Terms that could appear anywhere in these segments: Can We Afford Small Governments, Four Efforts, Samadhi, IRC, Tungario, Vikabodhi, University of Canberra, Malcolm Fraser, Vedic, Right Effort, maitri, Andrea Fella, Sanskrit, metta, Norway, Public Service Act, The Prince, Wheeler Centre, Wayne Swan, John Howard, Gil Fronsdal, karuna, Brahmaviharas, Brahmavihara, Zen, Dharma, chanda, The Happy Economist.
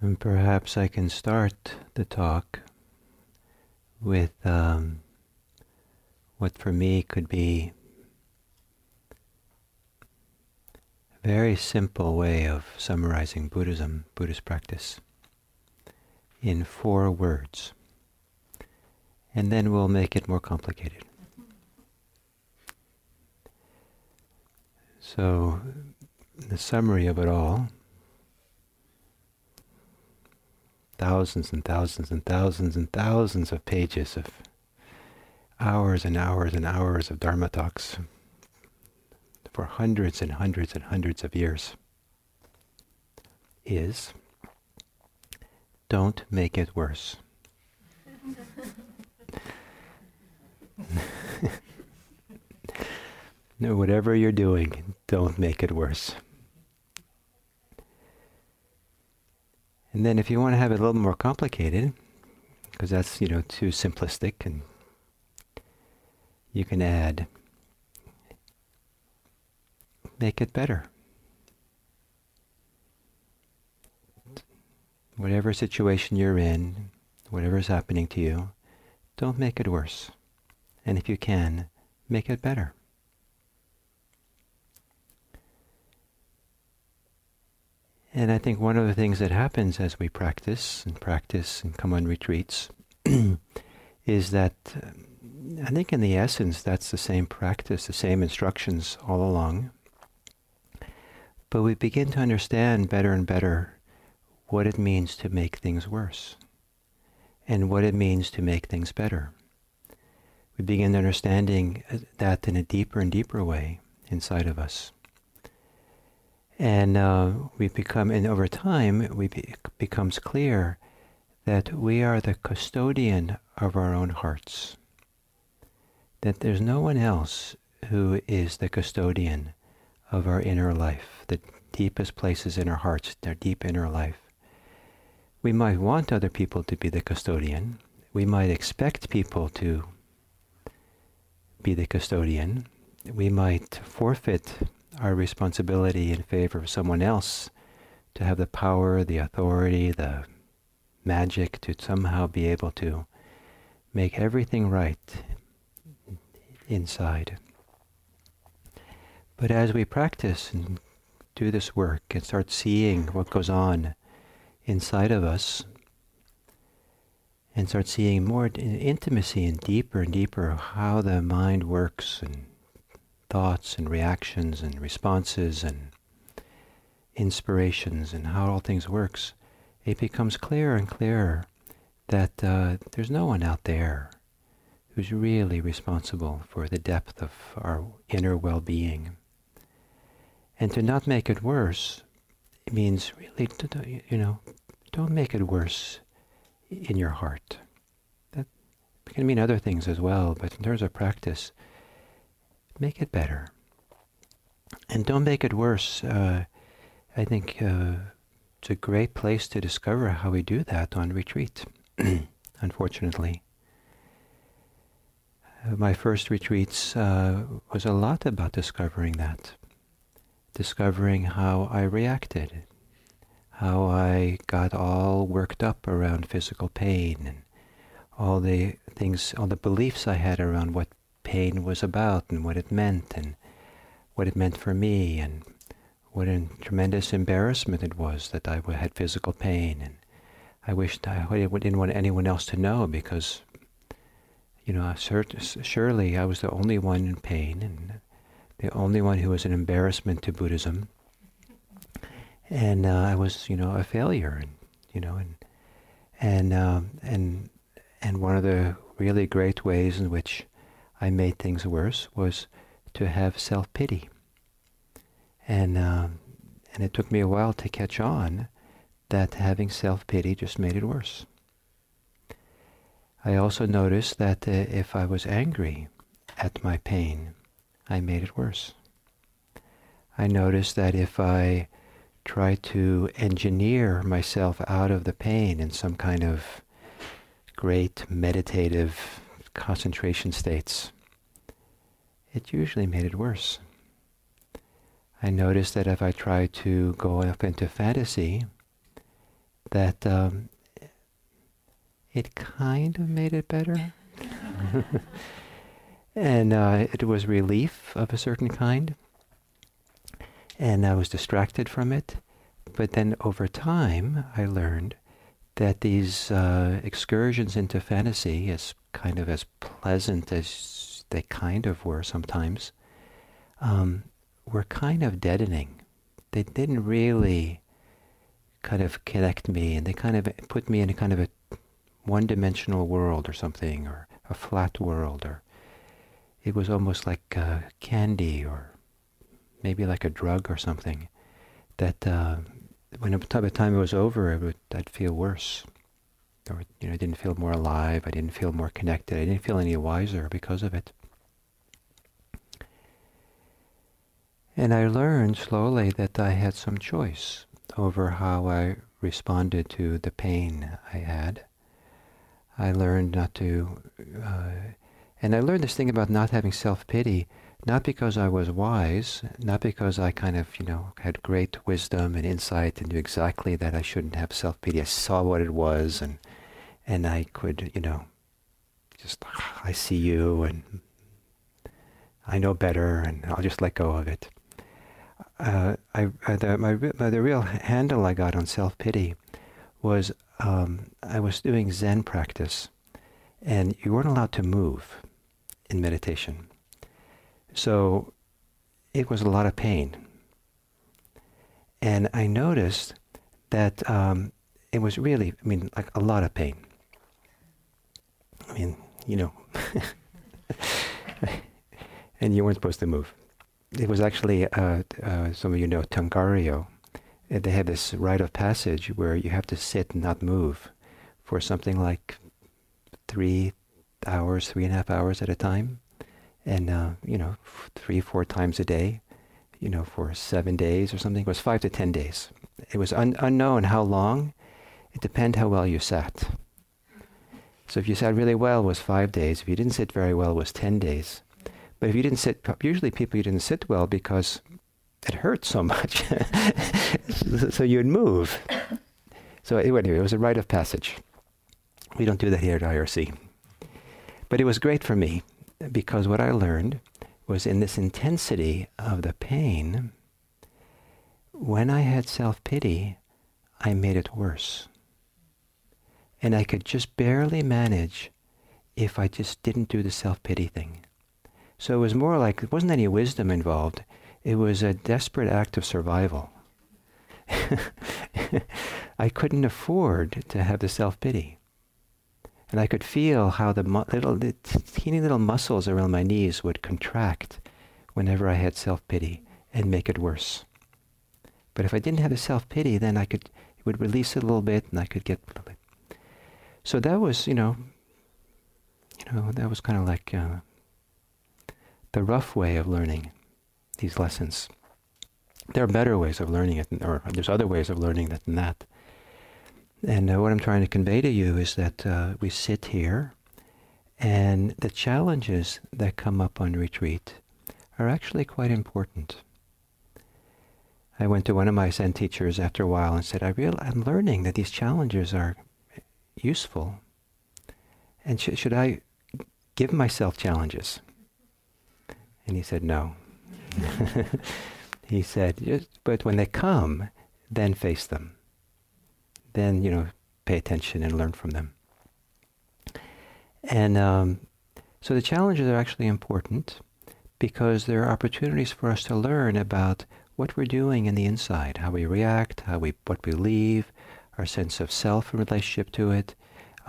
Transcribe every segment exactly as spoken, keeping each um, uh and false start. And perhaps I can start the talk with um, what for me could be a very simple way of summarizing Buddhism, Buddhist practice, in four words. And then we'll make it more complicated. So, the summary of it all, thousands and thousands and thousands and thousands of pages of hours and hours and hours of Dharma talks for hundreds and hundreds and hundreds of years, is don't make it worse. No, whatever you're doing, don't make it worse. And then if you want to have it a little more complicated, because that's, you know, too simplistic, and you can add, make it better. Whatever situation you're in, whatever's happening to you, don't make it worse. And if you can, make it better. And I think one of the things that happens as we practice and practice and come on retreats is that um, I think in the essence that's the same practice, the same instructions all along. But we begin to understand better and better what it means to make things worse and what it means to make things better. We begin understanding that in a deeper and deeper way inside of us. And uh, we become, and over time, we be, it becomes clear that we are the custodian of our own hearts. That there's no one else who is the custodian of our inner life, the deepest places in our hearts, our deep inner life. We might want other people to be the custodian. We might expect people to be the custodian. We might forfeit our responsibility in favor of someone else to have the power, the authority, the magic to somehow be able to make everything right inside. But as we practice and do this work and start seeing what goes on inside of us and start seeing more intimacy and deeper and deeper how the mind works and thoughts and reactions and responses and inspirations and how all things works, it becomes clearer and clearer that uh, there's no one out there who's really responsible for the depth of our inner well-being. And to not make it worse, it means really, to, you know, don't make it worse in your heart. That can mean other things as well, but in terms of practice, make it better. And don't make it worse. Uh, I think uh, it's a great place to discover how we do that on retreat, unfortunately. Uh, my first retreats uh, was a lot about discovering that, discovering how I reacted, how I got all worked up around physical pain and all the things, all the beliefs I had around what pain was about and what it meant and what it meant for me and what a tremendous embarrassment it was that I had physical pain, and I wished I didn't want anyone else to know because, you know, surely I was the only one in pain and the only one who was an embarrassment to Buddhism, and uh, I was, you know, a failure, and you know, and and um, and and one of the really great ways in which I made things worse was to have self-pity. And um, and it took me a while to catch on that having self-pity just made it worse. I also noticed that uh, if I was angry at my pain, I made it worse. I noticed that if I tried to engineer myself out of the pain in some kind of great meditative concentration states, it usually made it worse. I noticed that if I tried to go up into fantasy, that um, it kind of made it better. And uh, it was relief of a certain kind. And I was distracted from it. But then over time, I learned that these uh, excursions into fantasy, as kind of as pleasant as they kind of were sometimes, um, were kind of deadening. They didn't really kind of connect me, and they kind of put me in a kind of a one-dimensional world or something, or a flat world, or it was almost like uh, candy, or maybe like a drug or something, that uh, when by the time it was over, it would, I'd feel worse. Or, you know, I didn't feel more alive, I didn't feel more connected, I didn't feel any wiser because of it. And I learned slowly that I had some choice over how I responded to the pain I had. I learned not to, uh, and I learned this thing about not having self-pity, not because I was wise, not because I kind of, you know, had great wisdom and insight and knew exactly that I shouldn't have self-pity. I saw what it was, and and I could, you know, just, I see you, and I know better, and I'll just let go of it. Uh, I, I, the, my, my, the real handle I got on self-pity was um, I was doing Zen practice, and you weren't allowed to move in meditation. So it was a lot of pain. And I noticed that um, it was really, I mean, like a lot of pain. I mean, you know, and you weren't supposed to move. It was actually, uh, uh, some of you know, Tungario. They have this rite of passage where you have to sit and not move for something like three hours, three and a half hours at a time. And, uh, you know, f- three, four times a day, you know, for seven days or something. It was five to ten days. It was un- unknown how long. It depended how well you sat. So if you sat really well, it was five days. If you didn't sit very well, it was ten days. But if you didn't sit, usually people you didn't sit well because it hurt so much. So you'd move. So anyway, it was a rite of passage. We don't do that here at I R C. But it was great for me because what I learned was in this intensity of the pain, when I had self-pity, I made it worse. And I could just barely manage if I just didn't do the self-pity thing. So it was more like, there wasn't any wisdom involved. It was a desperate act of survival. I couldn't afford to have the self-pity. And I could feel how the, mu- little, the teeny little muscles around my knees would contract whenever I had self-pity and make it worse. But if I didn't have the self-pity, then I could, it would release it a little bit and I could get a little bit. So that was, you know, you know, that was kind of like, uh, the rough way of learning these lessons. There are better ways of learning it, or there's other ways of learning it than that. And uh, what I'm trying to convey to you is that uh, we sit here, and the challenges that come up on retreat are actually quite important. I went to one of my Zen teachers after a while and said, I real, I'm learning that these challenges are useful, and sh- should I give myself challenges? And he said, no. He said, just, but when they come, then face them. Then, you know, pay attention and learn from them. And um, so the challenges are actually important because there are opportunities for us to learn about what we're doing in the inside, how we react, how we what we believe, our sense of self in relationship to it,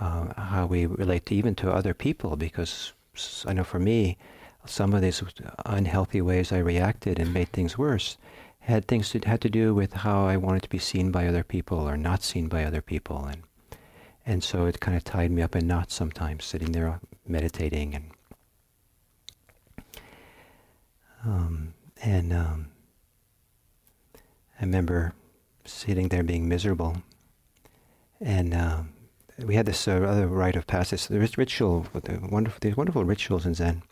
uh, how we relate to, even to other people, because I know for me, some of these unhealthy ways I reacted and made things worse had things that had to do with how I wanted to be seen by other people or not seen by other people. And and so it kind of tied me up in knots sometimes, sitting there meditating. And um, and um, I remember sitting there being miserable. And um, we had this uh, other rite of passage, the ritual, the wonderful, these wonderful rituals in Zen,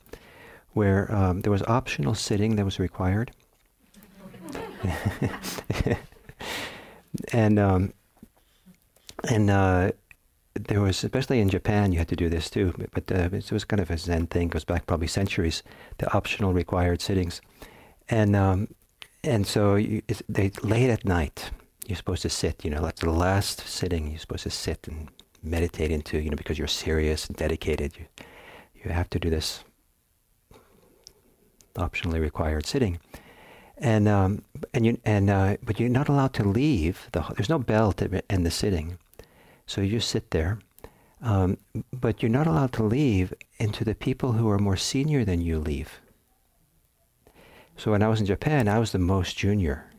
where um, there was optional sitting that was required. And um, And uh, there was, especially in Japan, you had to do this too, but uh, it was kind of a Zen thing, goes back probably centuries, the optional required sittings. And um, and so you, it's, they, late at night, you're supposed to sit, you know, like the last sitting, you're supposed to sit and meditate into, you know, because you're serious and dedicated. You, you have to do this optionally required sitting. And um, and you and uh, but you're not allowed to leave. The, there's no bell to end the sitting, so you just sit there. Um, but you're not allowed to leave until the people who are more senior than you leave. So when I was in Japan, I was the most junior,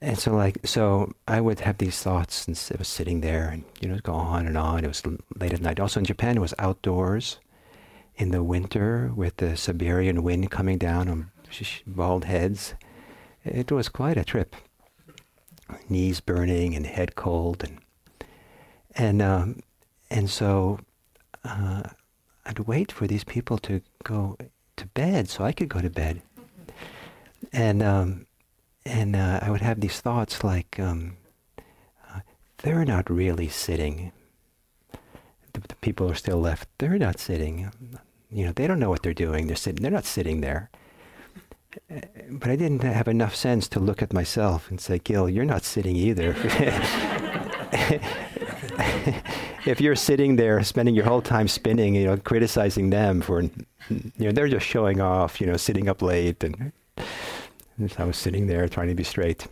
and so like so I would have these thoughts, and I was sitting there, and you know, go on and on. It was late at night. Also in Japan, it was outdoors, in the winter with the Siberian wind coming down on bald heads. It was quite a trip. Knees burning and head cold, and and um, and so uh, I'd wait for these people to go to bed so I could go to bed, and um, and uh, I would have these thoughts like um, uh, they're not really sitting. The, the people are still left. They're not sitting. You know, they don't know what they're doing. They're sitting. They're not sitting there. But I didn't have enough sense to look at myself and say, Gil, you're not sitting either. If you're sitting there spending your whole time spinning, you know, criticizing them for, you know, they're just showing off, you know, sitting up late. And, and I was sitting there trying to be straight.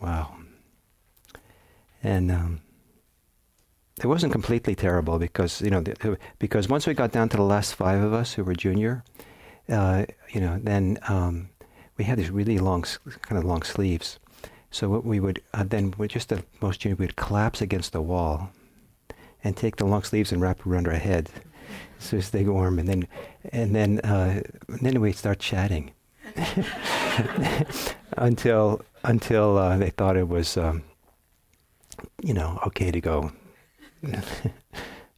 Wow. And um, it wasn't completely terrible because, you know, the, because once we got down to the last five of us who were junior, Uh, you know, then um, we had these really long, kind of long sleeves. So what we would uh, then, with just the most junior, we'd collapse against the wall, and take the long sleeves and wrap around our head, so it stayed warm. And then, and then, uh, and then we'd start chatting until until uh, they thought it was, um, you know, okay to go,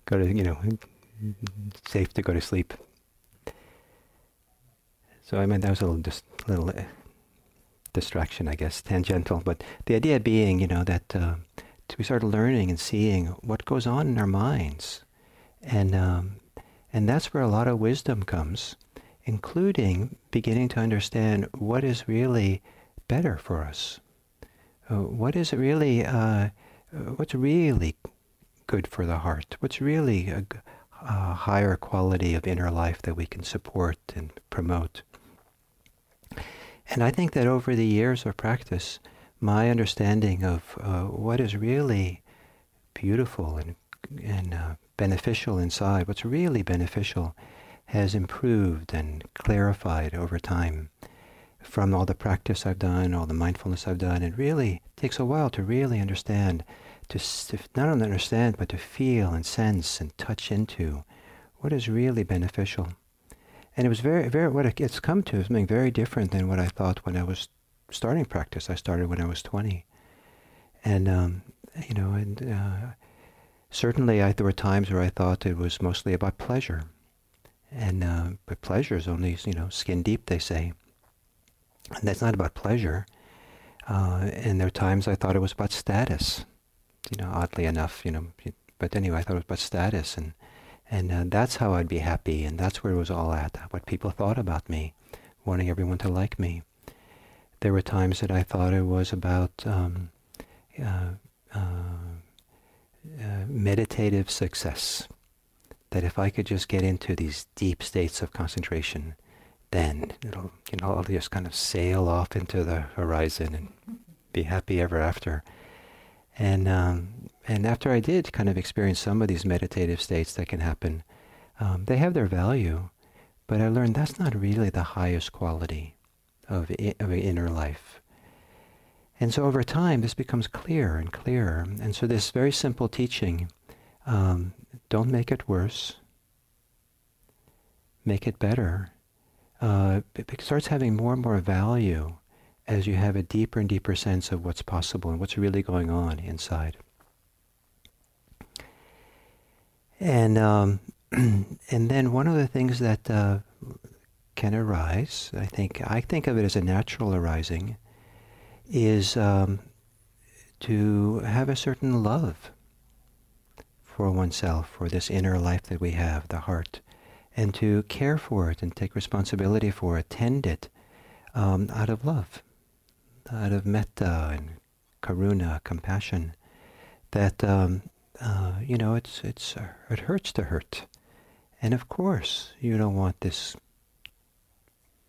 go to, you know, safe to go to sleep. So I mean, that was a little, dis- little uh, distraction, I guess, tangential. But the idea being, you know, that uh, we start learning and seeing what goes on in our minds. And um, and that's where a lot of wisdom comes, including beginning to understand what is really better for us. Uh, what is really, uh, what's really good for the heart? What's really a, a higher quality of inner life that we can support and promote? And I think that over the years of practice, my understanding of uh, what is really beautiful and and uh, beneficial inside, what's really beneficial, has improved and clarified over time from all the practice I've done, all the mindfulness I've done. It really takes a while to really understand, to, to not only understand, but to feel and sense and touch into what is really beneficial. And it was very, very, what it's come to is something very different than what I thought when I was starting practice. I started when I was twenty. And, um, you know, and uh, certainly I, there were times where I thought it was mostly about pleasure. And, uh, but pleasure is only, you know, skin deep, they say. And that's not about pleasure. Uh, and there were times I thought it was about status, you know, oddly enough, you know. But anyway, I thought it was about status and, And uh, that's how I'd be happy, and that's where it was all at, what people thought about me, wanting everyone to like me. There were times that I thought it was about um, uh, uh, uh, meditative success, that if I could just get into these deep states of concentration, then it'll, you know, I'll just kind of sail off into the horizon and be happy ever after. And um, and after I did kind of experience some of these meditative states that can happen, um, they have their value, but I learned that's not really the highest quality of I- of inner life. And so over time, this becomes clearer and clearer. And so this very simple teaching, um, don't make it worse, make it better, uh, it starts having more and more value as you have a deeper and deeper sense of what's possible and what's really going on inside. And um, and then one of the things that uh, can arise, I think I think of it as a natural arising, is um, to have a certain love for oneself, for this inner life that we have, the heart, and to care for it and take responsibility for it, tend it um, out of love, out of metta and karuna, compassion, that, um, uh, you know, it's it's uh, it hurts to hurt. And of course, you don't want this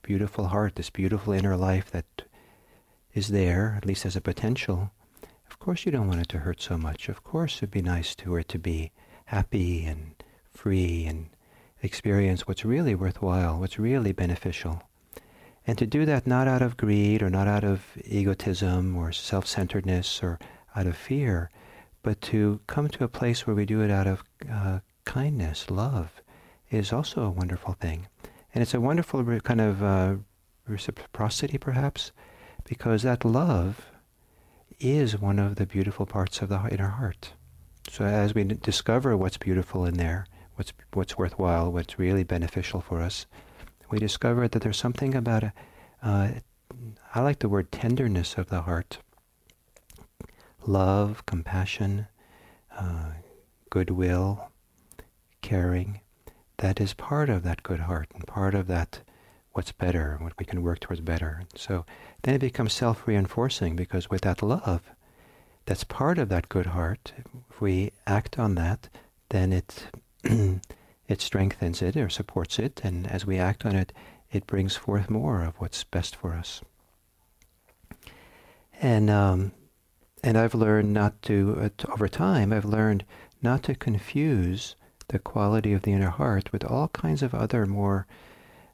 beautiful heart, this beautiful inner life that is there, at least as a potential. Of course you don't want it to hurt so much. Of course it'd be nice to it to be happy and free and experience what's really worthwhile, what's really beneficial. And to do that not out of greed or not out of egotism or self-centeredness or out of fear, but to come to a place where we do it out of uh, kindness, love, is also a wonderful thing. And it's a wonderful re- kind of uh, reciprocity, perhaps, because that love is one of the beautiful parts of the inner heart. So as we n- discover what's beautiful in there, what's what's worthwhile, what's really beneficial for us, we discover that there's something about a, uh, I like the word tenderness of the heart, love, compassion, uh, goodwill, caring, that is part of that good heart and part of that what's better, what we can work towards better. So then it becomes self-reinforcing, because with that love that's part of that good heart, if we act on that, then it it strengthens it or supports it, and as we act on it, it brings forth more of what's best for us. And um, and I've learned not to, uh, t- over time, I've learned not to confuse the quality of the inner heart with all kinds of other more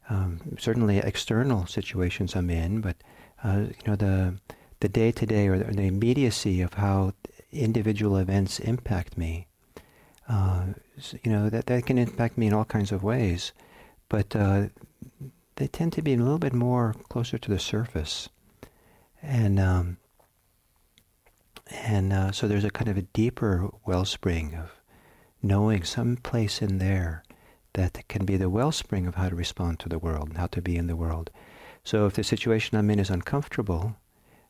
um, certainly external situations I'm in, but uh, you know the the day-to-day or the immediacy of how individual events impact me. Uh, you know that that can impact me in all kinds of ways, but uh, they tend to be a little bit more closer to the surface, and um, and uh, so there's a kind of a deeper wellspring of knowing some place in there that can be the wellspring of how to respond to the world and how to be in the world. So if the situation I'm in is uncomfortable,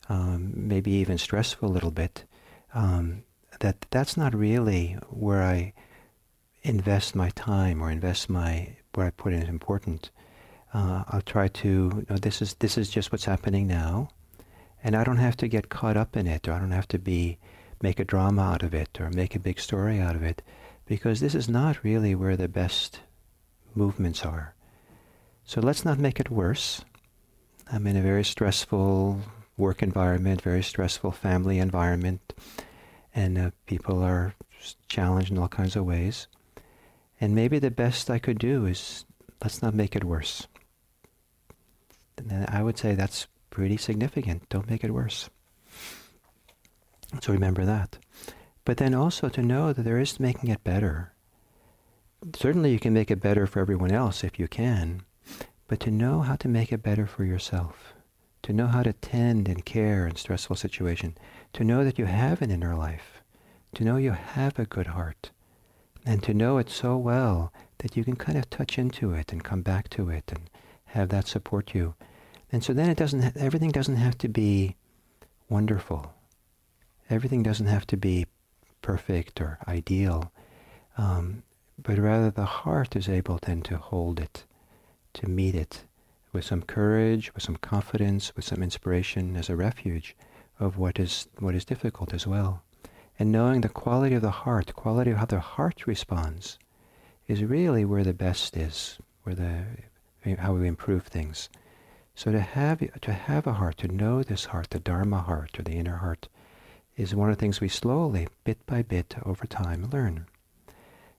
um, maybe even stressful a little bit, um, that that's not really where I invest my time or invest my, where I put in important. Uh, I'll try to, no, this is this is just what's happening now, and I don't have to get caught up in it, or I don't have to be make a drama out of it or make a big story out of it, because this is not really where the best movements are. So let's not make it worse. I'm in a very stressful work environment, very stressful family environment, and uh, people are challenged in all kinds of ways. And maybe the best I could do is, let's not make it worse. And I would say that's pretty significant. Don't make it worse. So remember that. But then also to know that there is making it better. Certainly you can make it better for everyone else if you can, but to know how to make it better for yourself, to know how to tend and care in stressful situation, to know that you have an inner life, to know you have a good heart, and to know it so well that you can kind of touch into it and come back to it and have that support you. And so then it doesn't, ha- everything doesn't have to be wonderful. Everything doesn't have to be perfect or ideal, um, but rather the heart is able then to hold it, to meet it with some courage, with some confidence, with some inspiration as a refuge of what is what is difficult as well. And knowing the quality of the heart, the quality of how the heart responds, is really where the best is, where the how we improve things. So to have to have a heart, to know this heart, the Dharma heart or the inner heart, is one of the things we slowly, bit by bit, over time, learn,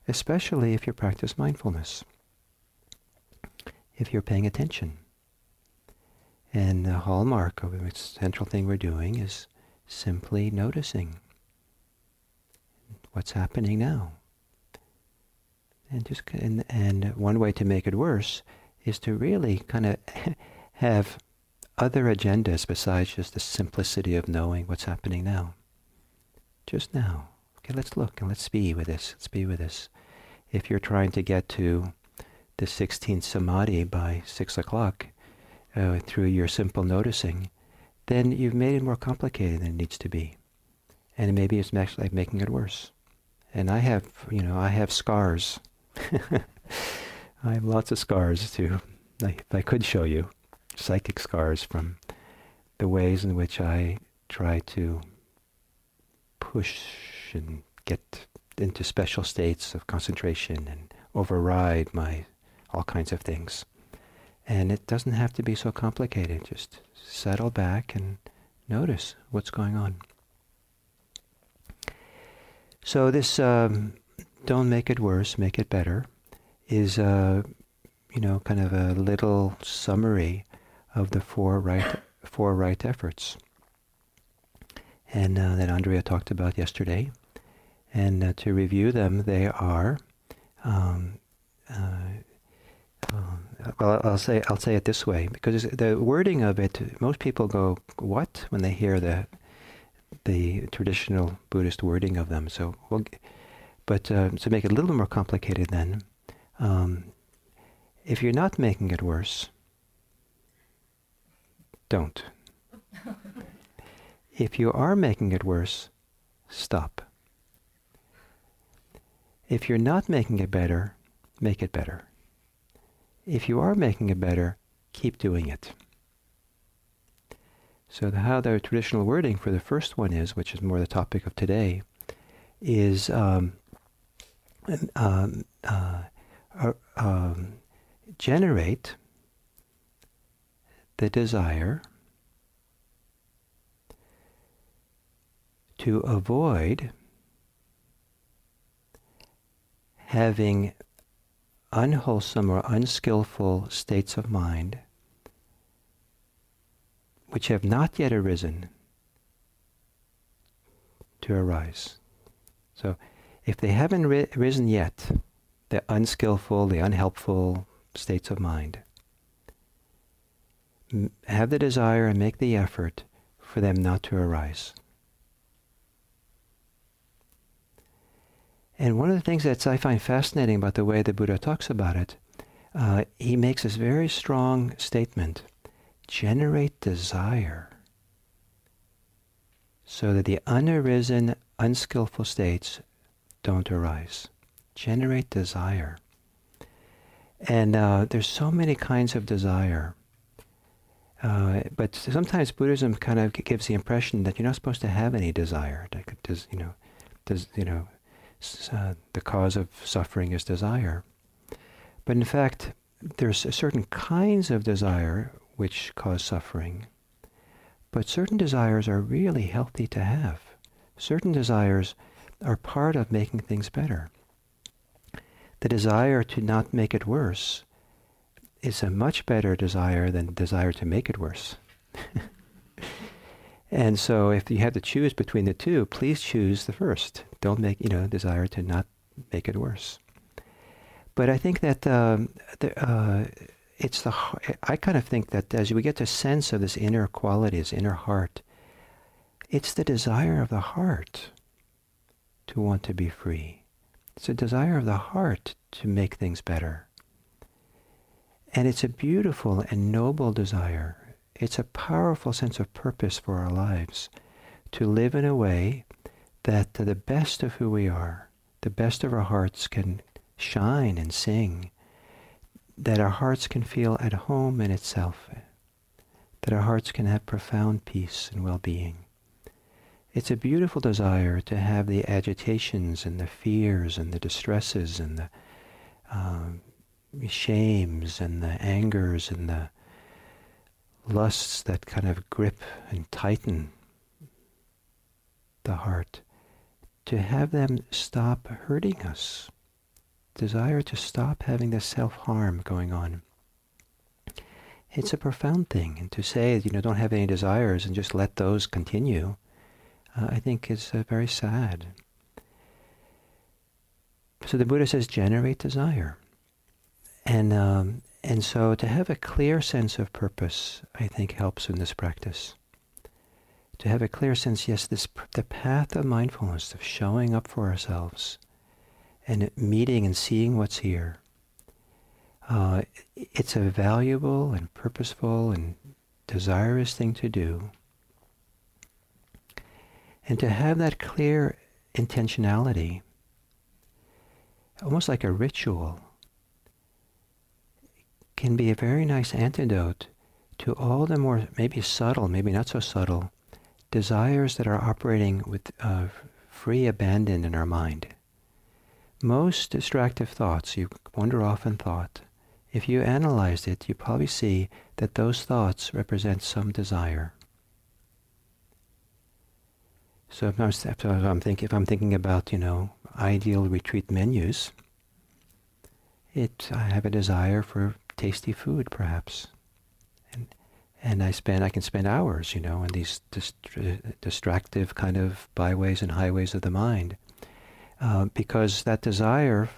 especially if you practice mindfulness, if you're paying attention. And the hallmark of the central thing we're doing is simply noticing what's happening now. And just and, and one way to make it worse is to really kind of have other agendas besides just the simplicity of knowing what's happening now. Just now. Okay, let's look and let's be with this. Let's be with this. If you're trying to get to the sixteenth Samadhi by six o'clock uh, through your simple noticing, then you've made it more complicated than it needs to be. and maybe it's actually like making it worse. And I have, you know, I have scars. I have lots of scars too. I, I could show you psychic scars from the ways in which I try to push and get into special states of concentration and override my all kinds of things. And it doesn't have to be so complicated. Just settle back and notice what's going on. So this um, don't make it worse, make it better is a, you know, kind of a little summary of the four right four right efforts, and uh, that Andrea talked about yesterday. And uh, to review them, they are. Um, uh, um, well, I'll say I'll say it this way, because the wording of it, most people go what when they hear the the traditional Buddhist wording of them. So, we'll, but uh, to make it a little more complicated, then, um, if you're not making it worse, don't. If you are making it worse, stop. If you're not making it better, make it better. If you are making it better, keep doing it. So the, how the traditional wording for the first one is, which is more the topic of today, is um, um, uh, uh, um, generate the desire to avoid having unwholesome or unskillful states of mind which have not yet arisen to arise. So if they haven't ri- risen yet, the unskillful, the unhelpful states of mind, m- have the desire and make the effort for them not to arise. And one of the things that I find fascinating about the way the Buddha talks about it, uh, he makes this very strong statement. Generate desire so that the unarisen, unskillful states don't arise. Generate desire. And uh, there's so many kinds of desire. Uh, but sometimes Buddhism kind of gives the impression that you're not supposed to have any desire. Like, does, you know, does, you know, uh, the cause of suffering is desire. But in fact, there's certain kinds of desire which cause suffering. But certain desires are really healthy to have. Certain desires are part of making things better. The desire to not make it worse is a much better desire than the desire to make it worse. And so if you have to choose between the two, please choose the first. Don't make, you know, desire to not make it worse. But I think that um, the, uh, It's the. I kind of think that as we get to sense of this inner quality, this inner heart, it's the desire of the heart to want to be free. It's a desire of the heart to make things better. And it's a beautiful and noble desire. It's a powerful sense of purpose for our lives, to live in a way that the best of who we are, the best of our hearts can shine and sing, that our hearts can feel at home in itself, that our hearts can have profound peace and well-being. It's a beautiful desire to have the agitations and the fears and the distresses and the um, shames and the angers and the lusts that kind of grip and tighten the heart, to have them stop hurting us. Desire to stop having this self-harm going on. It's a profound thing, and to say, you know, don't have any desires and just let those continue, uh, I think is uh, very sad. So the Buddha says, generate desire. And um, and so to have a clear sense of purpose, I think, helps in this practice. To have a clear sense, yes, this the path of mindfulness, of showing up for ourselves, and meeting and seeing what's here. Uh, it's a valuable and purposeful and desirous thing to do. And to have that clear intentionality, almost like a ritual, can be a very nice antidote to all the more maybe subtle, maybe not so subtle, desires that are operating with uh, free abandon in our mind. Most distractive thoughts, you wander off in thought. If you analyze it, you probably see that those thoughts represent some desire. So if I'm, if I'm, thinking, if I'm thinking about, you know, ideal retreat menus, it I have a desire for tasty food, perhaps, and and I spend I can spend hours, you know, in these distra- distractive kind of byways and highways of the mind, uh, because that desire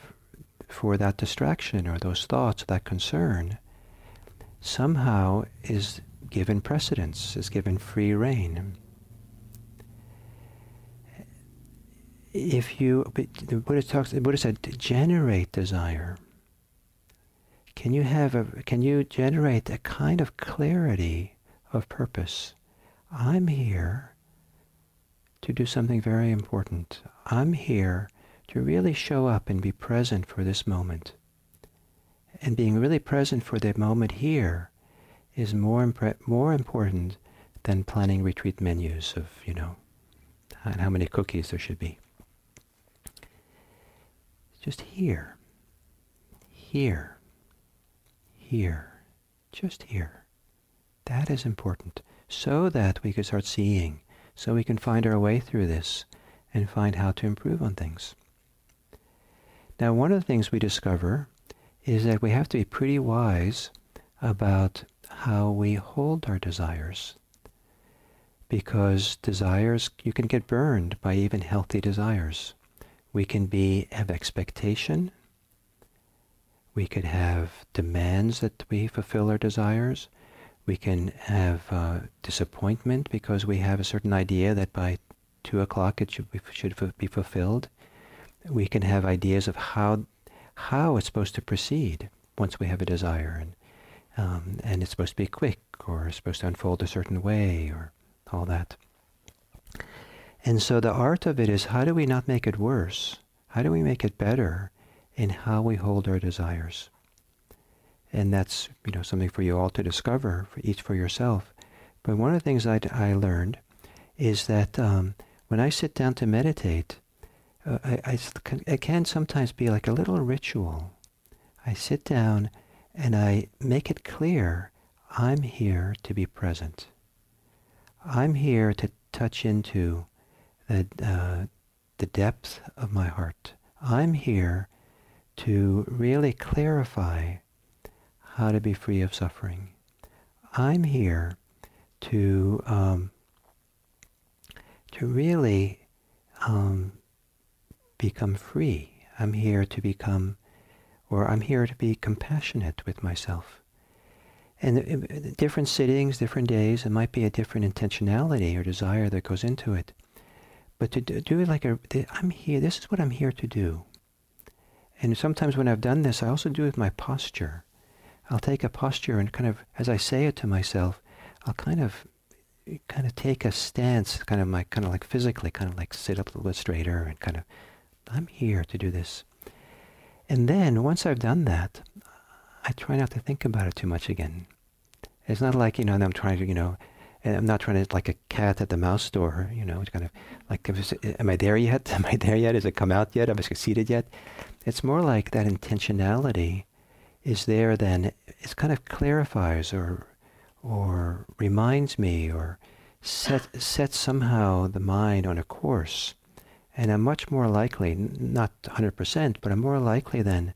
for that distraction or those thoughts, that concern, somehow is given precedence, is given free rein. If you, the Buddha talks, the Buddha said, generate desire. Can you have a, can you generate a kind of clarity of purpose? I'm here to do something very important. I'm here to really show up and be present for this moment. And being really present for that moment here is more impre- more important than planning retreat menus of, you know, and how many cookies there should be. Just here, here, here, just here. That is important, so that we can start seeing, so we can find our way through this and find how to improve on things. Now, one of the things we discover is that we have to be pretty wise about how we hold our desires, because desires, you can get burned by even healthy desires. We can be have expectation. We could have demands that we fulfill our desires. We can have uh, disappointment because we have a certain idea that by two o'clock it should be, should be fulfilled. We can have ideas of how how it's supposed to proceed once we have a desire, and um, and it's supposed to be quick, or it's supposed to unfold a certain way, or all that. And so the art of it is, how do we not make it worse? How do we make it better in how we hold our desires? And that's, you know, something for you all to discover, for each for yourself. But one of the things I, I learned is that um, when I sit down to meditate, uh, I, I can, it can sometimes be like a little ritual. I sit down and I make it clear, I'm here to be present. I'm here to touch into The, uh, the depth of my heart. I'm here to really clarify how to be free of suffering. I'm here to um, to really um, become free. I'm here to become, or I'm here to be compassionate with myself. And uh, different sittings, different days, it might be a different intentionality or desire that goes into it. But to do it like a, I'm here, this is what I'm here to do. And sometimes when I've done this, I also do it with my posture. I'll take a posture and kind of, as I say it to myself, I'll kind of, kind of take a stance, kind of my, kind of like physically, kind of like sit up a little bit straighter and kind of, I'm here to do this. And then once I've done that, I try not to think about it too much again. It's not like, you know, I'm trying to, you know, and I'm not trying to, like a cat at the mouse store, you know, it's kind of like, am I there yet? Am I there yet? Has it come out yet? Have I succeeded yet? It's more like that intentionality is there, then it's kind of clarifies or or reminds me or set, sets somehow the mind on a course. And I'm much more likely, not one hundred percent, but I'm more likely then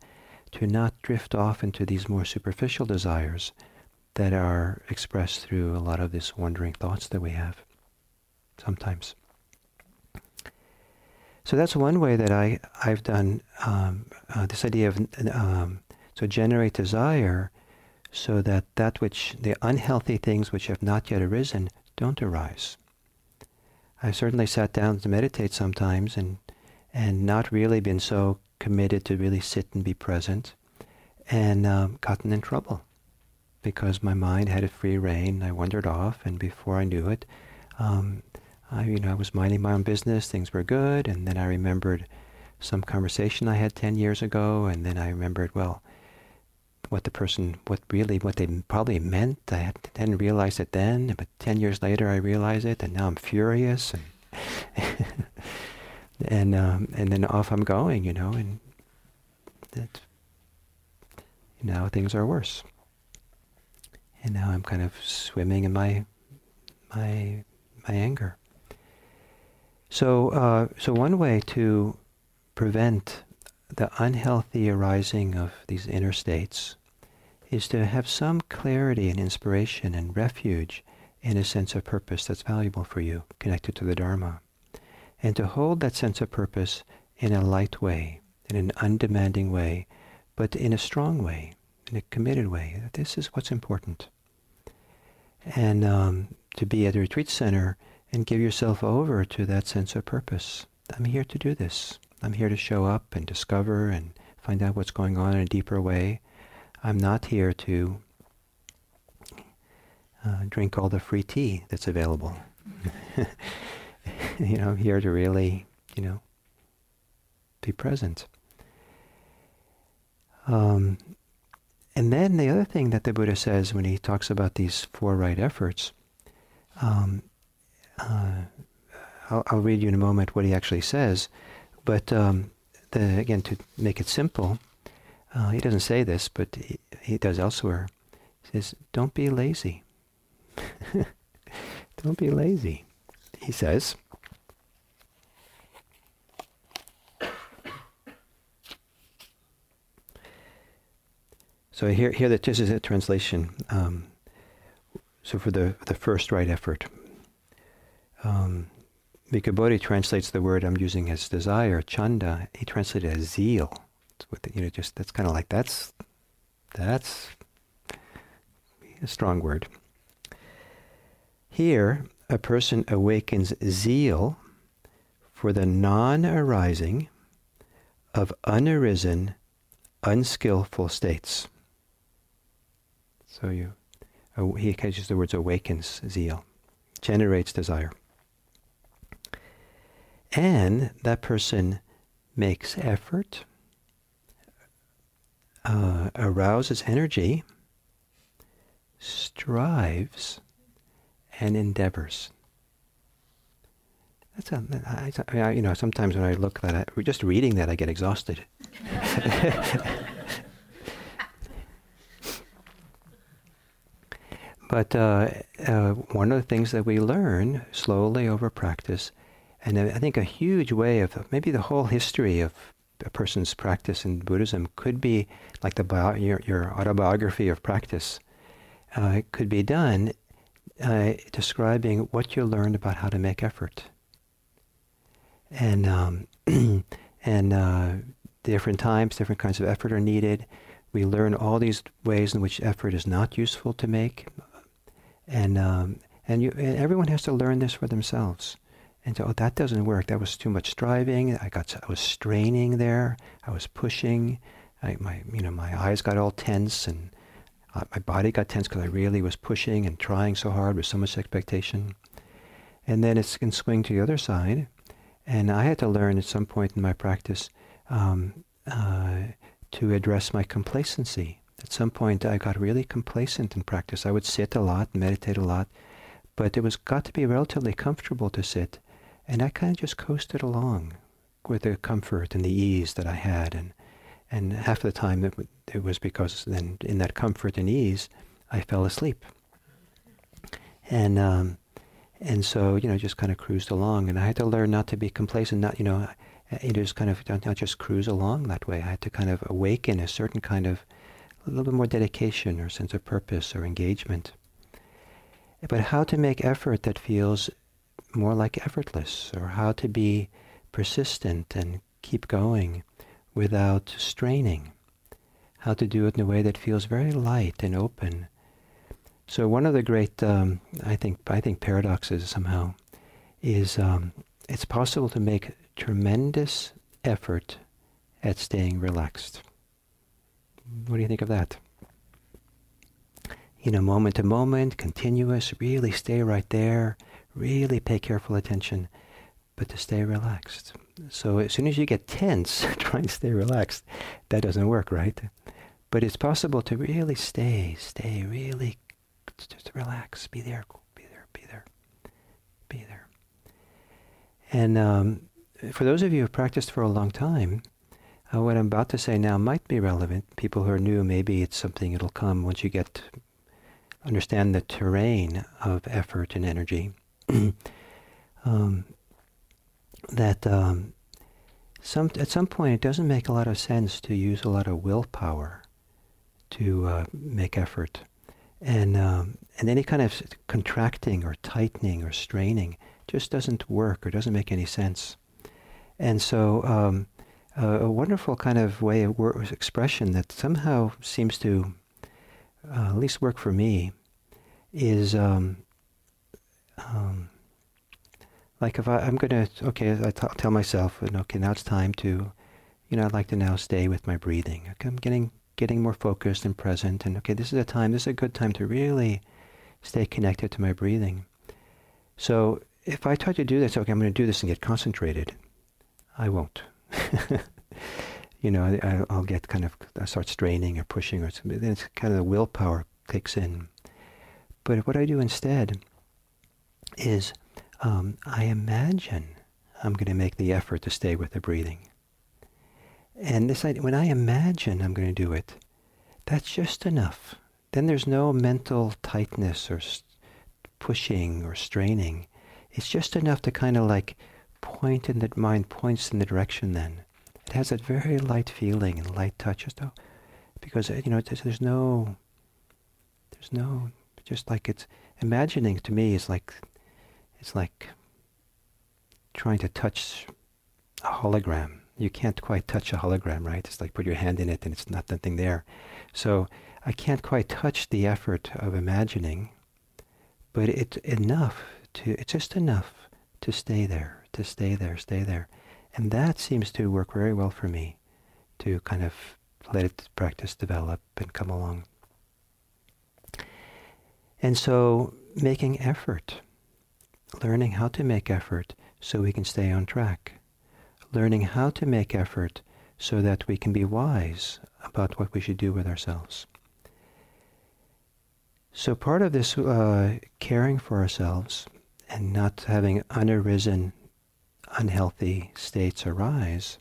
to not drift off into these more superficial desires that are expressed through a lot of these wandering thoughts that we have sometimes. So that's one way that I, I've done um, uh, this idea of, um, so generate desire so that that which, the unhealthy things which have not yet arisen, don't arise. I've certainly sat down to meditate sometimes and, and not really been so committed to really sit and be present, and um, gotten in trouble, because my mind had a free rein. I wandered off, and before I knew it, um, I, you know, I was minding my own business, things were good, and then I remembered some conversation I had ten years ago, and then I remembered, well, what the person, what really, what they probably meant. I hadn't realized it then, but ten years later I realized it, and now I'm furious, and and, um, and then off I'm going, you know, and that, now things are worse. And now I'm kind of swimming in my my my anger. So, uh, so one way to prevent the unhealthy arising of these inner states is to have some clarity and inspiration and refuge in a sense of purpose that's valuable for you, connected to the Dharma. And to hold that sense of purpose in a light way, in an undemanding way, but in a strong way, in a committed way. This is what's important. And um, to be at a retreat center and give yourself over to that sense of purpose. I'm here to do this. I'm here to show up and discover and find out what's going on in a deeper way. I'm not here to uh, drink all the free tea that's available. You know, I'm here to really, you know, be present. Um, and then the other thing that the Buddha says when he talks about these four right efforts, um, uh, I'll, I'll read you in a moment what he actually says. But um, the, again, to make it simple, uh, he doesn't say this, but he, he does elsewhere. He says, don't be lazy. Don't be lazy, he says. So here, here that this is a translation. Um, so for the the first right effort. Um, Vikabodhi translates the word I'm using as desire, chanda. He translated it as zeal. With the, you know, just that's kind of like that's that's a strong word. Here, a person awakens zeal for the non-arising of unarisen, unskillful states. So you, oh, he uses the words awakens zeal, generates desire. And that person makes effort, uh, arouses energy, strives, and endeavors. That's a, I, I, you know, sometimes when I look at that, I, just reading that, I get exhausted. But uh, uh, one of the things that we learn slowly over practice. And I think a huge way of maybe the whole history of a person's practice in Buddhism could be like the bio, your, your autobiography of practice. Uh, it could be done uh, describing what you learned about how to make effort, and um, and uh, different times, different kinds of effort are needed. We learn all these ways in which effort is not useful to make, and um, and you and everyone has to learn this for themselves. And so, oh, that doesn't work. That was too much striving. I got, I was straining there. I was pushing. I, my, you know, my eyes got all tense, and uh, my body got tense because I really was pushing and trying so hard with so much expectation. And then it can swing to the other side. And I had to learn at some point in my practice um, uh, to address my complacency. At some point, I got really complacent in practice. I would sit a lot, meditate a lot, but it was got to be relatively comfortable to sit. And I kind of just coasted along with the comfort and the ease that I had. And and half the time it, w- it was because then in that comfort and ease, I fell asleep. And um, and so, you know, just kind of cruised along. And I had to learn not to be complacent, not, you know, it is kind of not just cruise along that way. I had to kind of awaken a certain kind of, a little bit more dedication or sense of purpose or engagement. But how to make effort that feels more like effortless, or how to be persistent and keep going without straining, how to do it in a way that feels very light and open. So one of the great, um, I think, I think paradoxes somehow is um, it's possible to make tremendous effort at staying relaxed. What do you think of that? You know, moment to moment, continuous, really stay right there, really pay careful attention, but to stay relaxed. So as soon as you get tense, try and stay relaxed. That doesn't work, right? But it's possible to really stay, stay, really just relax, be there, be there, be there, be there. And um, for those of you who've practiced for a long time, uh, what I'm about to say now might be relevant. People who are new, maybe it's something that'll come once you get understand the terrain of effort and energy. um, that um, some at some point it doesn't make a lot of sense to use a lot of willpower to uh, make effort. And um, and any kind of contracting or tightening or straining just doesn't work or doesn't make any sense. And so um, uh, a wonderful kind of way of wor- expression that somehow seems to uh, at least work for me is um, um, like if I, I'm going to, okay, I t- tell myself, okay, now it's time to, you know, I'd like to now stay with my breathing. Okay, I'm getting... getting more focused and present, and okay, this is a time, this is a good time to really stay connected to my breathing. So if I try to do this, okay, I'm going to do this and get concentrated, I won't. you know, I, I'll get kind of, I start straining or pushing or something, then it's kind of the willpower kicks in. But what I do instead is um, I imagine I'm going to make the effort to stay with the breathing. And this idea, when I imagine I'm going to do it, that's just enough. Then there's no mental tightness or st- pushing or straining. It's just enough to kind of like point in the mind, points in the direction then. It has that very light feeling and light touch. Just oh, because, you know, there's no, there's no, just like it's, imagining to me is like, it's like trying to touch a hologram. You can't quite touch a hologram, right? It's like put your hand in it and it's not nothing there. So I can't quite touch the effort of imagining, but it's enough to, it's just enough to stay there, to stay there, stay there. And that seems to work very well for me to kind of let it practice develop and come along. And so making effort, learning how to make effort so we can stay on track. Learning how to make effort so that we can be wise about what we should do with ourselves. So part of this uh, caring for ourselves and not having unarisen, unhealthy states arise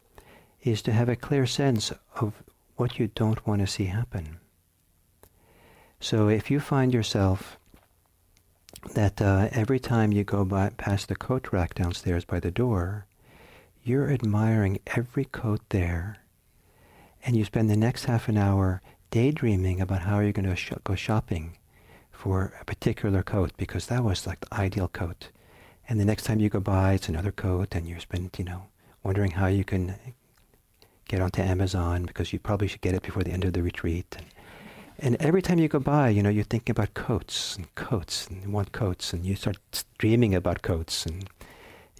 is to have a clear sense of what you don't want to see happen. So if you find yourself that uh, every time you go by, past the coat rack downstairs by the door, you're admiring every coat there, and you spend the next half an hour daydreaming about how you're going to sh- go shopping for a particular coat because that was like the ideal coat. And the next time you go by, it's another coat, and you spend, you know, wondering how you can get onto Amazon because you probably should get it before the end of the retreat. And, and every time you go by, you know, you're thinking about coats and coats and you want coats, and you start dreaming about coats and.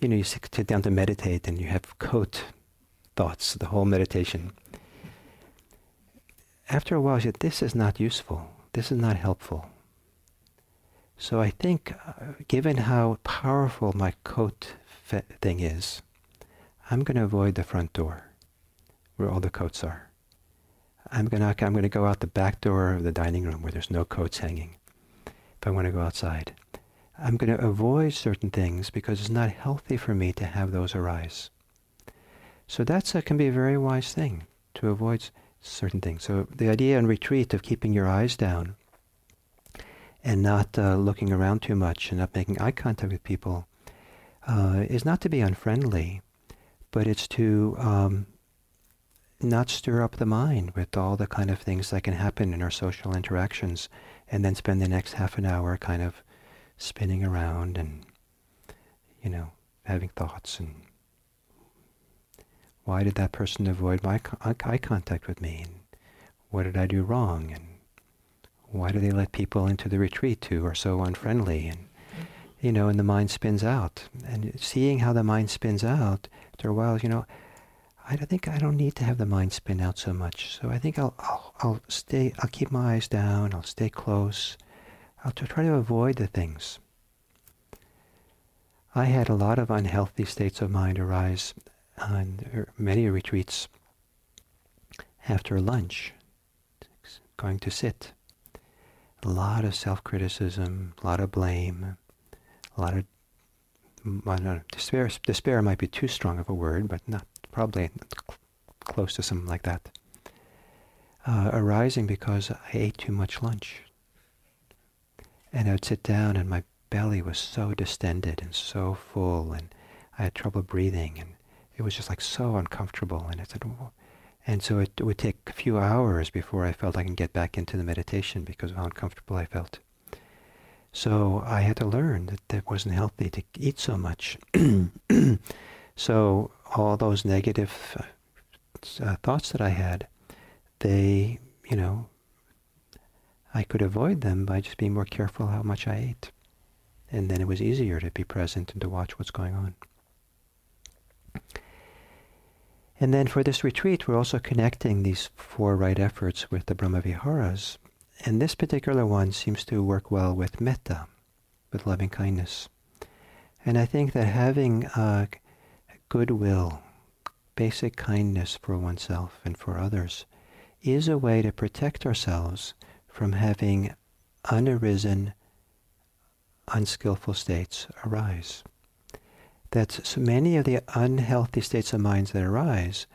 You know, you sit down to meditate and you have coat thoughts, the whole meditation. After a while, you say, this is not useful. This is not helpful. So I think, uh, given how powerful my coat fe- thing is, I'm going to avoid the front door where all the coats are. I'm going to I'm going to go out the back door of the dining room where there's no coats hanging if I want to go outside. I'm going to avoid certain things because it's not healthy for me to have those arise. So that's a, can be a very wise thing, to avoid certain things. So the idea in retreat of keeping your eyes down and not uh, looking around too much and not making eye contact with people uh, is not to be unfriendly, but it's to um, not stir up the mind with all the kind of things that can happen in our social interactions, and then spend the next half an hour kind of spinning around and, you know, having thoughts and why did that person avoid my co- eye contact with me, and what did I do wrong, and why do they let people into the retreat who are so unfriendly, and, you know, and the mind spins out. And seeing how the mind spins out, after a while, you know, I think I don't need to have the mind spin out so much. So I think I'll, I'll, I'll stay, I'll keep my eyes down, I'll stay close, I'll try to avoid the things. I had a lot of unhealthy states of mind arise on many retreats after lunch, going to sit. A lot of self-criticism, a lot of blame, a lot of I don't know, despair. Despair might be too strong of a word, but not probably not cl- close to something like that. Uh, arising because I ate too much lunch. And I would sit down and my belly was so distended and so full and I had trouble breathing and it was just like so uncomfortable. And I said, oh. And so it, it would take a few hours before I felt I can get back into the meditation because of how uncomfortable I felt. So I had to learn that it wasn't healthy to eat so much. So all those negative uh, thoughts that I had, they, you know, I could avoid them by just being more careful how much I ate. And then it was easier to be present and to watch what's going on. And then for this retreat, we're also connecting these four right efforts with the Brahmaviharas. And this particular one seems to work well with metta, with loving kindness. And I think that having uh, goodwill, basic kindness for oneself and for others, is a way to protect ourselves from having unarisen, unskillful states arise. That so many of the unhealthy states of minds that arise,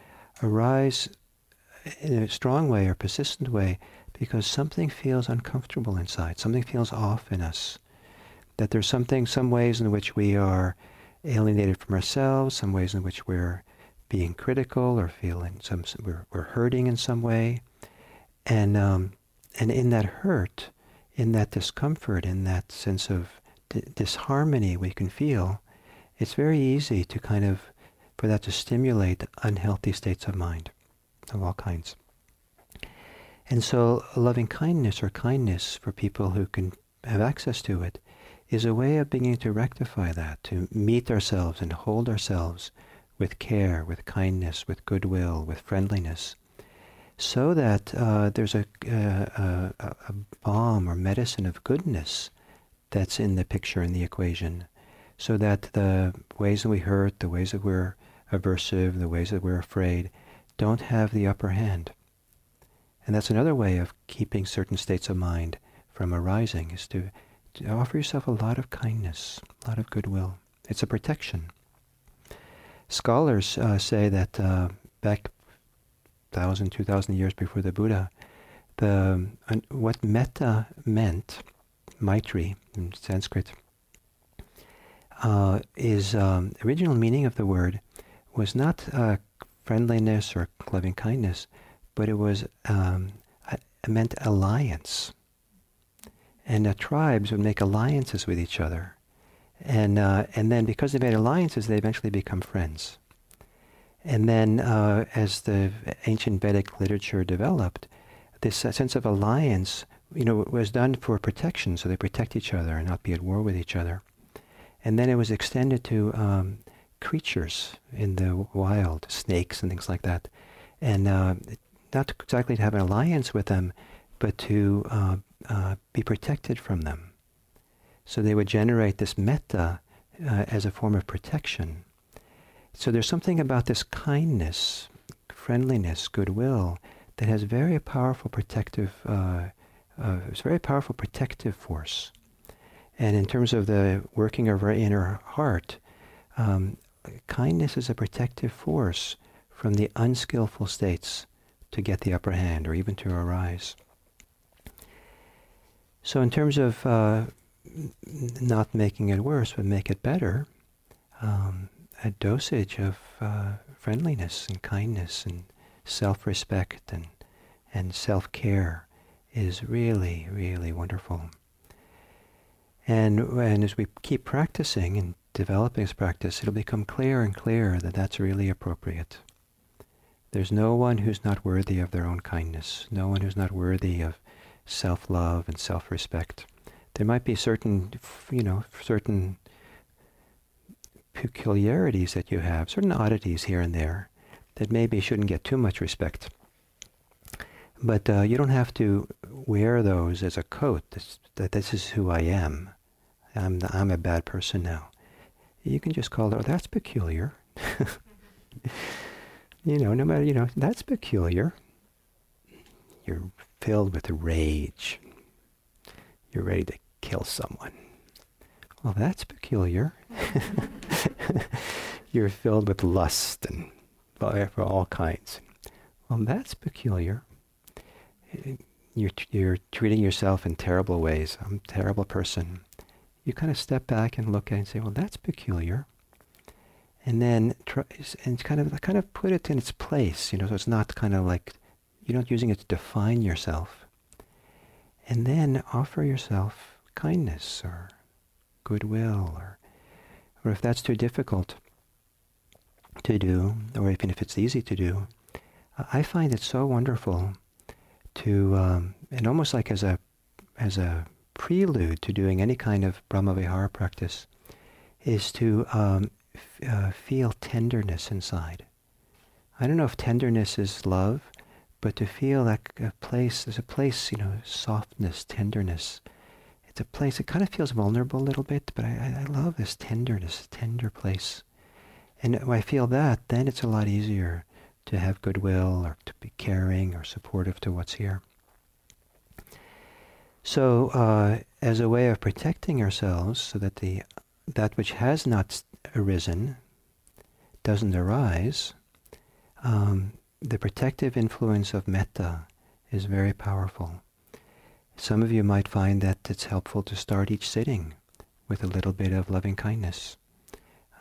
arise in a strong way or persistent way because something feels uncomfortable inside, something feels off in us. That there's something, some ways in which we are alienated from ourselves, some ways in which we're being critical or feeling some, we're, we're hurting in some way. And, um, and in that hurt, in that discomfort, in that sense of d- disharmony we can feel, it's very easy to kind of, for that to stimulate unhealthy states of mind of all kinds. And so loving kindness or kindness for people who can have access to it is a way of beginning to rectify that, to meet ourselves and hold ourselves with care, with kindness, with goodwill, with friendliness, so that uh, there's a, uh, a, a balm or medicine of goodness that's in the picture, in the equation, so that the ways that we hurt, the ways that we're aversive, the ways that we're afraid, don't have the upper hand. And that's another way of keeping certain states of mind from arising, is to, to offer yourself a lot of kindness, a lot of goodwill. It's a protection. Scholars uh, say that uh, back thousand, two thousand years before the Buddha, the uh, what metta meant, maitri in Sanskrit, uh, is um, original meaning of the word was not uh, friendliness or loving kindness, but it was um, it meant alliance. And uh, tribes would make alliances with each other, and uh, and then because they made alliances, they eventually become friends. And then uh, as the ancient Vedic literature developed, this uh, sense of alliance, you know, was done for protection, so they protect each other and not be at war with each other. And then it was extended to um, creatures in the wild, snakes and things like that. And uh, not exactly to have an alliance with them, but to uh, uh, be protected from them. So they would generate this metta uh, as a form of protection. So there's something about this kindness, friendliness, goodwill that has very powerful protective, uh, uh, it's a very powerful protective force. And in terms of the working of our inner heart, um, kindness is a protective force from the unskillful states to get the upper hand or even to arise. So in terms of uh, not making it worse, but make it better, um, a dosage of uh, friendliness and kindness and self-respect and, and self-care is really, really wonderful. And, and as we keep practicing and developing this practice, it'll become clearer and clearer that that's really appropriate. There's no one who's not worthy of their own kindness, no one who's not worthy of self-love and self-respect. There might be certain, you know, certain peculiarities that you have, certain oddities here and there that maybe shouldn't get too much respect. But uh, you don't have to wear those as a coat, this, that this is who I am. I'm, the, I'm a bad person now. you can just call it, oh, that's peculiar. You know, no matter, you know, that's peculiar. You're filled with rage. You're ready to kill someone. Well, that's peculiar. You're filled with lust and for all kinds. Well, that's peculiar. You're, you're treating yourself in terrible ways. I'm a terrible person. You kind of step back and look at it and say, well, that's peculiar. And then try, and kind of kind of put it in its place, you know, so it's not kind of like, you're not using it to define yourself. And then offer yourself kindness or goodwill, or, or if that's too difficult to do, or even if it's easy to do, I find it so wonderful to, um, and almost like as a as a prelude to doing any kind of Brahmavihara practice, is to um, f- uh, feel tenderness inside. I don't know if tenderness is love, but to feel like a place, there's a place, you know, softness, tenderness. It's a place, it kind of feels vulnerable a little bit, but I, I love this tenderness, tender place. And when I feel that, then it's a lot easier to have goodwill or to be caring or supportive to what's here. So uh, as a way of protecting ourselves so that the that which has not arisen doesn't arise, um, the protective influence of metta is very powerful. Some of you might find that it's helpful to start each sitting with a little bit of loving kindness.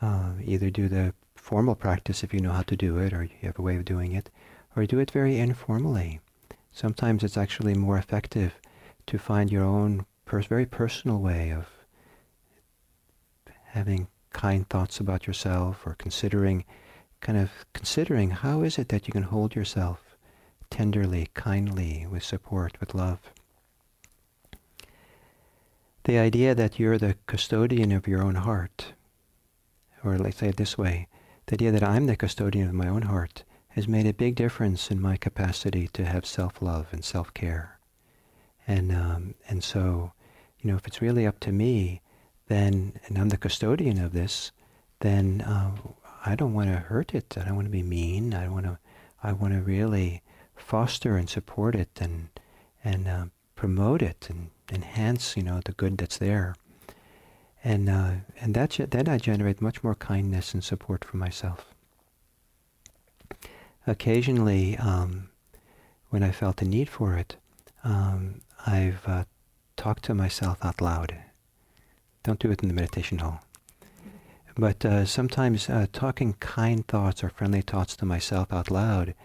Uh, either do the formal practice if you know how to do it, or you have a way of doing it, or do it very informally. Sometimes it's actually more effective to find your own pers- very personal way of having kind thoughts about yourself, or considering kind of considering how is it that you can hold yourself tenderly, kindly, with support, with love. The idea that you're the custodian of your own heart, or let's say it this way, the idea that I'm the custodian of my own heart has made a big difference in my capacity to have self-love and self-care. And um, and so, you know, if it's really up to me, then, and I'm the custodian of this, then uh, I don't want to hurt it. I don't want to be mean. I want to. I want to really foster and support it, and and uh, promote it, and enhance, you know, the good that's there. And uh, and that then I generate much more kindness and support for myself. Occasionally, um, when I felt the need for it, Um, I've uh, talked to myself out loud. Don't do it in the meditation hall. But uh, sometimes uh, talking kind thoughts or friendly thoughts to myself out loud,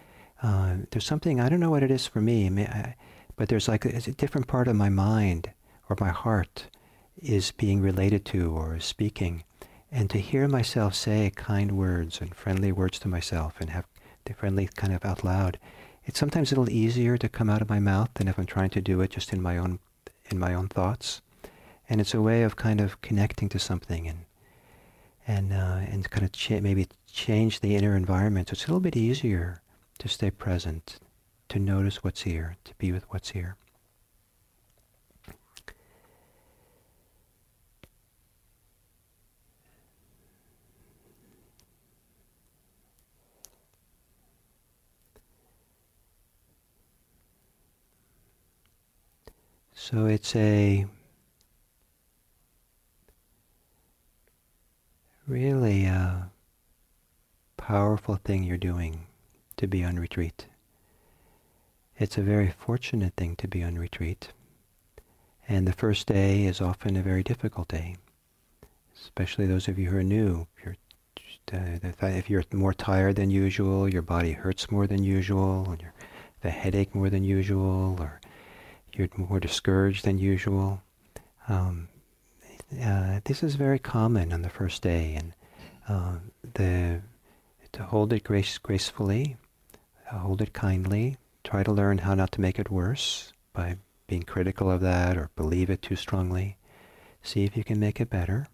uh, there's something, I don't know what it is for me, I mean, I, but there's like a, a different part of my mind or my heart is being related to or is speaking. And to hear myself say kind words and friendly words to myself and have the friendly kind of out loud, it's sometimes a little easier to come out of my mouth than if I'm trying to do it just in my own in my own thoughts, and it's a way of kind of connecting to something and and uh, and kind of cha- maybe change the inner environment. So it's a little bit easier to stay present, to notice what's here, to be with what's here. So it's a really uh, powerful thing you're doing to be on retreat. It's a very fortunate thing to be on retreat. And the first day is often a very difficult day, especially those of you who are new. You're, uh, if you're more tired than usual, your body hurts more than usual, or you have a headache more than usual, or you're more discouraged than usual. Um, uh, this is very common on the first day, and uh, the to hold it grace, gracefully, uh, hold it kindly, try to learn how not to make it worse by being critical of that or believe it too strongly. See if you can make it better,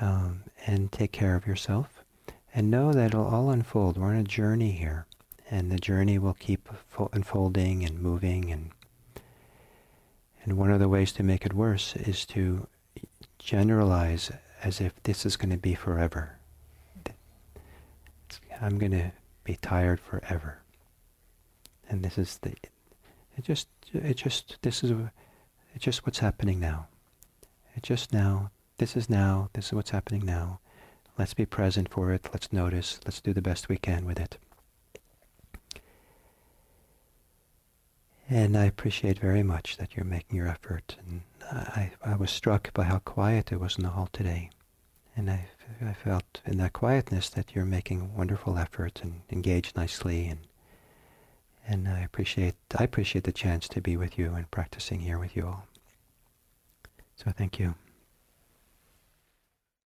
um, and take care of yourself, and know that it'll all unfold. We're on a journey here, and the journey will keep fo- unfolding and moving. And And one of the ways to make it worse is to generalize as if this is going to be forever. I'm going to be tired forever. And this is the, it just, it just, this is, it's just what's happening now. It's just now, this is now, this is what's happening now. Let's be present for it, let's notice, let's do the best we can with it. And I appreciate very much that you're making your effort. And I, I was struck by how quiet it was in the hall today. And I, I felt in that quietness that you're making a wonderful effort and engaged nicely. And and I appreciate I appreciate the chance to be with you and practicing here with you all. So thank you.